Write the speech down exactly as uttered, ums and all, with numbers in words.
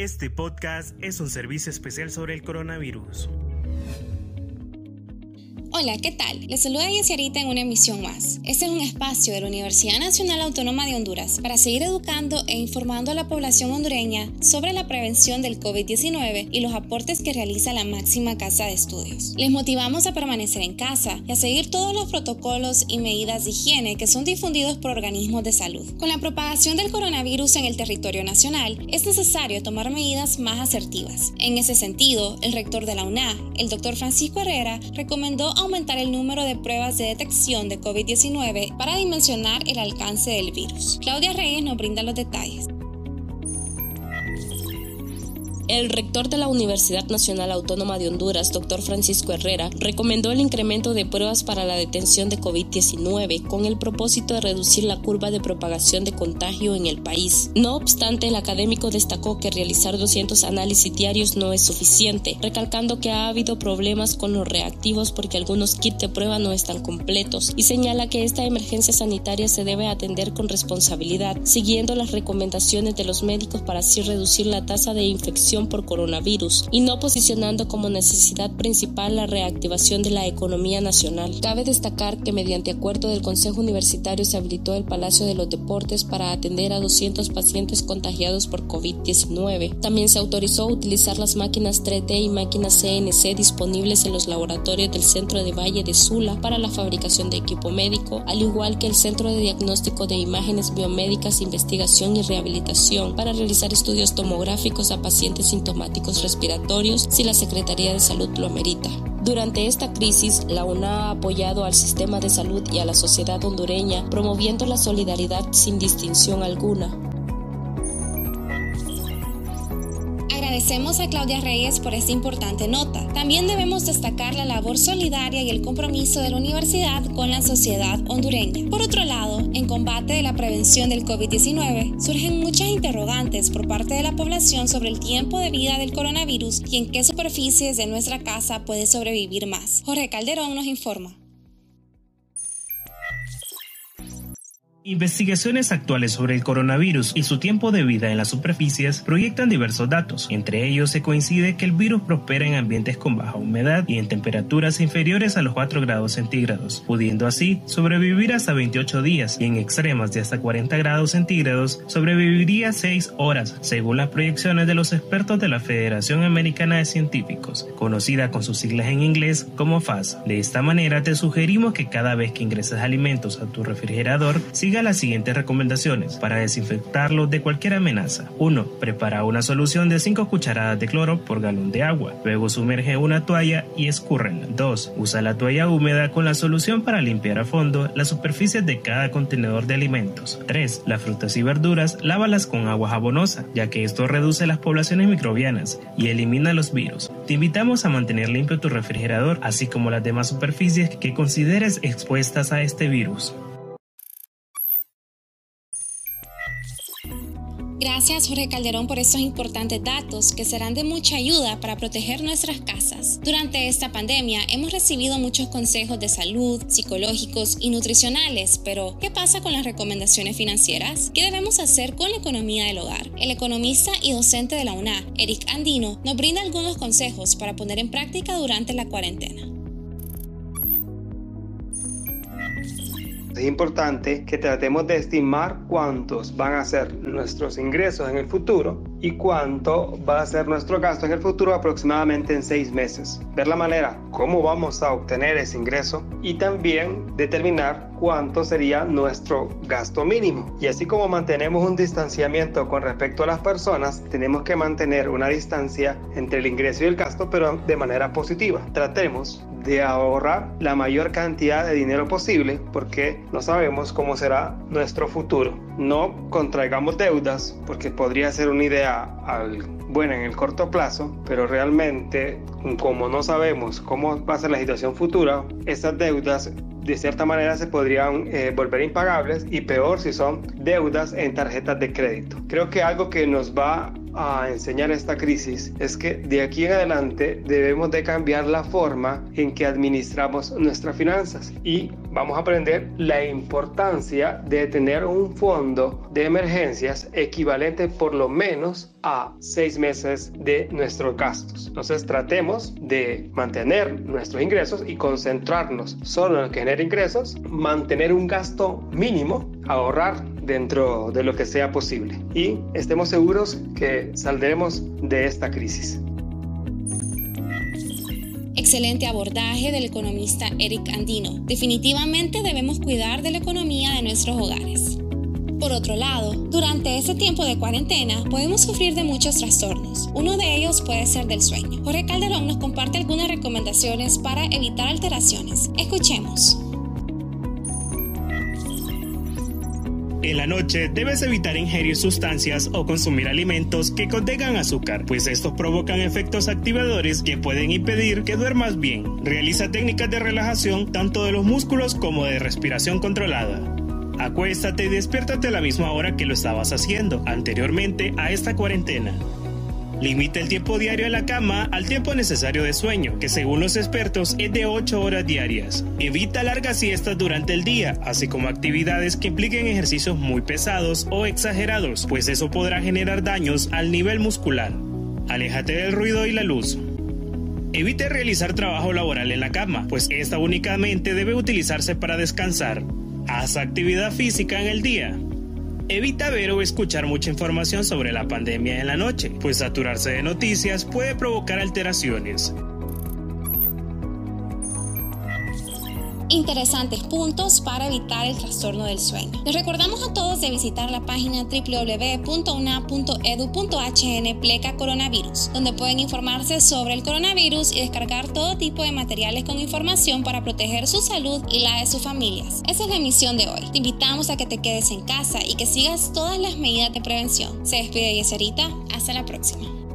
Este podcast es un servicio especial sobre el coronavirus. Hola, ¿qué tal? Les saluda Yessi Arita en una emisión más. Este es un espacio de la Universidad Nacional Autónoma de Honduras para seguir educando e informando a la población hondureña sobre la prevención del COVID diecinueve y los aportes que realiza la máxima casa de estudios. Les motivamos a permanecer en casa y a seguir todos los protocolos y medidas de higiene que son difundidos por organismos de salud. Con la propagación del coronavirus en el territorio nacional, es necesario tomar medidas más asertivas. En ese sentido, el rector de la UNAH, el doctor Francisco Herrera, recomendó aumentar el número de pruebas de detección de COVID diecinueve para dimensionar el alcance del virus. Claudia Reyes nos brinda los detalles. El rector de la Universidad Nacional Autónoma de Honduras, doctor Francisco Herrera, recomendó el incremento de pruebas para la detención de COVID diecinueve con el propósito de reducir la curva de propagación de contagio en el país. No obstante, el académico destacó que realizar doscientos análisis diarios no es suficiente, recalcando que ha habido problemas con los reactivos porque algunos kits de prueba no están completos y señala que esta emergencia sanitaria se debe atender con responsabilidad, siguiendo las recomendaciones de los médicos para así reducir la tasa de infección por coronavirus y no posicionando como necesidad principal la reactivación de la economía nacional. Cabe destacar que mediante acuerdo del Consejo Universitario se habilitó el Palacio de los Deportes para atender a doscientos pacientes contagiados por COVID diecinueve. También se autorizó utilizar las máquinas tres D y máquinas C N C disponibles en los laboratorios del Centro de Valle de Sula para la fabricación de equipo médico, al igual que el Centro de Diagnóstico de Imágenes Biomédicas, Investigación y Rehabilitación para realizar estudios tomográficos a pacientes sintomáticos respiratorios si la Secretaría de Salud lo amerita. Durante esta crisis, la UNAH ha apoyado al sistema de salud y a la sociedad hondureña, promoviendo la solidaridad sin distinción alguna. Agradecemos a Claudia Reyes por esta importante nota. También debemos destacar la labor solidaria y el compromiso de la universidad con la sociedad hondureña. Por otro lado, en combate de la prevención del COVID diecinueve, surgen muchas interrogantes por parte de la población sobre el tiempo de vida del coronavirus y en qué superficies de nuestra casa puede sobrevivir más. Jorge Calderón nos informa. Investigaciones actuales sobre el coronavirus y su tiempo de vida en las superficies proyectan diversos datos. Entre ellos se coincide que el virus prospera en ambientes con baja humedad y en temperaturas inferiores a los cuatro grados centígrados, pudiendo así sobrevivir hasta veintiocho días, y en extremas de hasta cuarenta grados centígrados sobreviviría seis horas, según las proyecciones de los expertos de la Federación Americana de Científicos, conocida con sus siglas en inglés como F A S. De esta manera te sugerimos que cada vez que ingresas alimentos a tu refrigerador, siga las siguientes recomendaciones para desinfectarlos de cualquier amenaza. uno. Prepara una solución de cinco cucharadas de cloro por galón de agua. Luego sumerge una toalla y escúrrela. dos. Usa la toalla húmeda con la solución para limpiar a fondo las superficies de cada contenedor de alimentos. tres. Las frutas y verduras, lávalas con agua jabonosa, ya que esto reduce las poblaciones microbianas y elimina los virus. Te invitamos a mantener limpio tu refrigerador, así como las demás superficies que consideres expuestas a este virus. Gracias, Jorge Calderón, por estos importantes datos que serán de mucha ayuda para proteger nuestras casas. Durante esta pandemia hemos recibido muchos consejos de salud, psicológicos y nutricionales, pero ¿qué pasa con las recomendaciones financieras? ¿Qué debemos hacer con la economía del hogar? El economista y docente de la UNAH, Eric Andino, nos brinda algunos consejos para poner en práctica durante la cuarentena. Es importante que tratemos de estimar cuántos van a ser nuestros ingresos en el futuro y cuánto va a ser nuestro gasto en el futuro, aproximadamente en seis meses. Ver la manera, cómo vamos a obtener ese ingreso, y también determinar cuánto sería nuestro gasto mínimo. Y así como mantenemos un distanciamiento con respecto a las personas, tenemos que mantener una distancia entre el ingreso y el gasto, pero de manera positiva. Tratemos de ahorrar la mayor cantidad de dinero posible, porque no sabemos cómo será nuestro futuro. No contraigamos deudas, porque podría ser una idea buena en el corto plazo, pero realmente, como no sabemos cómo va a ser la situación futura, estas deudas de cierta manera se podrían eh, volver impagables, y peor si son deudas en tarjetas de crédito. Creo que algo que nos va a enseñar esta crisis es que de aquí en adelante debemos de cambiar la forma en que administramos nuestras finanzas y vamos a aprender la importancia de tener un fondo de emergencias equivalente por lo menos a seis meses de nuestros gastos. Entonces tratemos de mantener nuestros ingresos y concentrarnos solo en lo que genera ingresos, mantener un gasto mínimo, ahorrar dentro de lo que sea posible y estemos seguros que saldremos de esta crisis. Excelente abordaje del economista Eric Andino. Definitivamente debemos cuidar de la economía de nuestros hogares. Por otro lado, durante este tiempo de cuarentena podemos sufrir de muchos trastornos. Uno de ellos puede ser del sueño. Jorge Calderón nos comparte algunas recomendaciones para evitar alteraciones. Escuchemos. En la noche debes evitar ingerir sustancias o consumir alimentos que contengan azúcar, pues estos provocan efectos activadores que pueden impedir que duermas bien. Realiza técnicas de relajación tanto de los músculos como de respiración controlada. Acuéstate y despiértate a la misma hora que lo estabas haciendo anteriormente a esta cuarentena. Limita el tiempo diario en la cama al tiempo necesario de sueño, que según los expertos es de ocho horas diarias. Evita largas siestas durante el día, así como actividades que impliquen ejercicios muy pesados o exagerados, pues eso podrá generar daños al nivel muscular. Aléjate del ruido y la luz. Evita realizar trabajo laboral en la cama, pues esta únicamente debe utilizarse para descansar. Haz actividad física en el día. Evita ver o escuchar mucha información sobre la pandemia en la noche, pues saturarse de noticias puede provocar alteraciones. Interesantes puntos para evitar el trastorno del sueño. Les recordamos a todos de visitar la página doble u doble u doble u punto u n a h punto e d u punto h n pleca coronavirus, donde pueden informarse sobre el coronavirus y descargar todo tipo de materiales con información para proteger su salud y la de sus familias. Esa es la misión de hoy. Te invitamos a que te quedes en casa y que sigas todas las medidas de prevención. Se despide Yessi Arita. Hasta la próxima.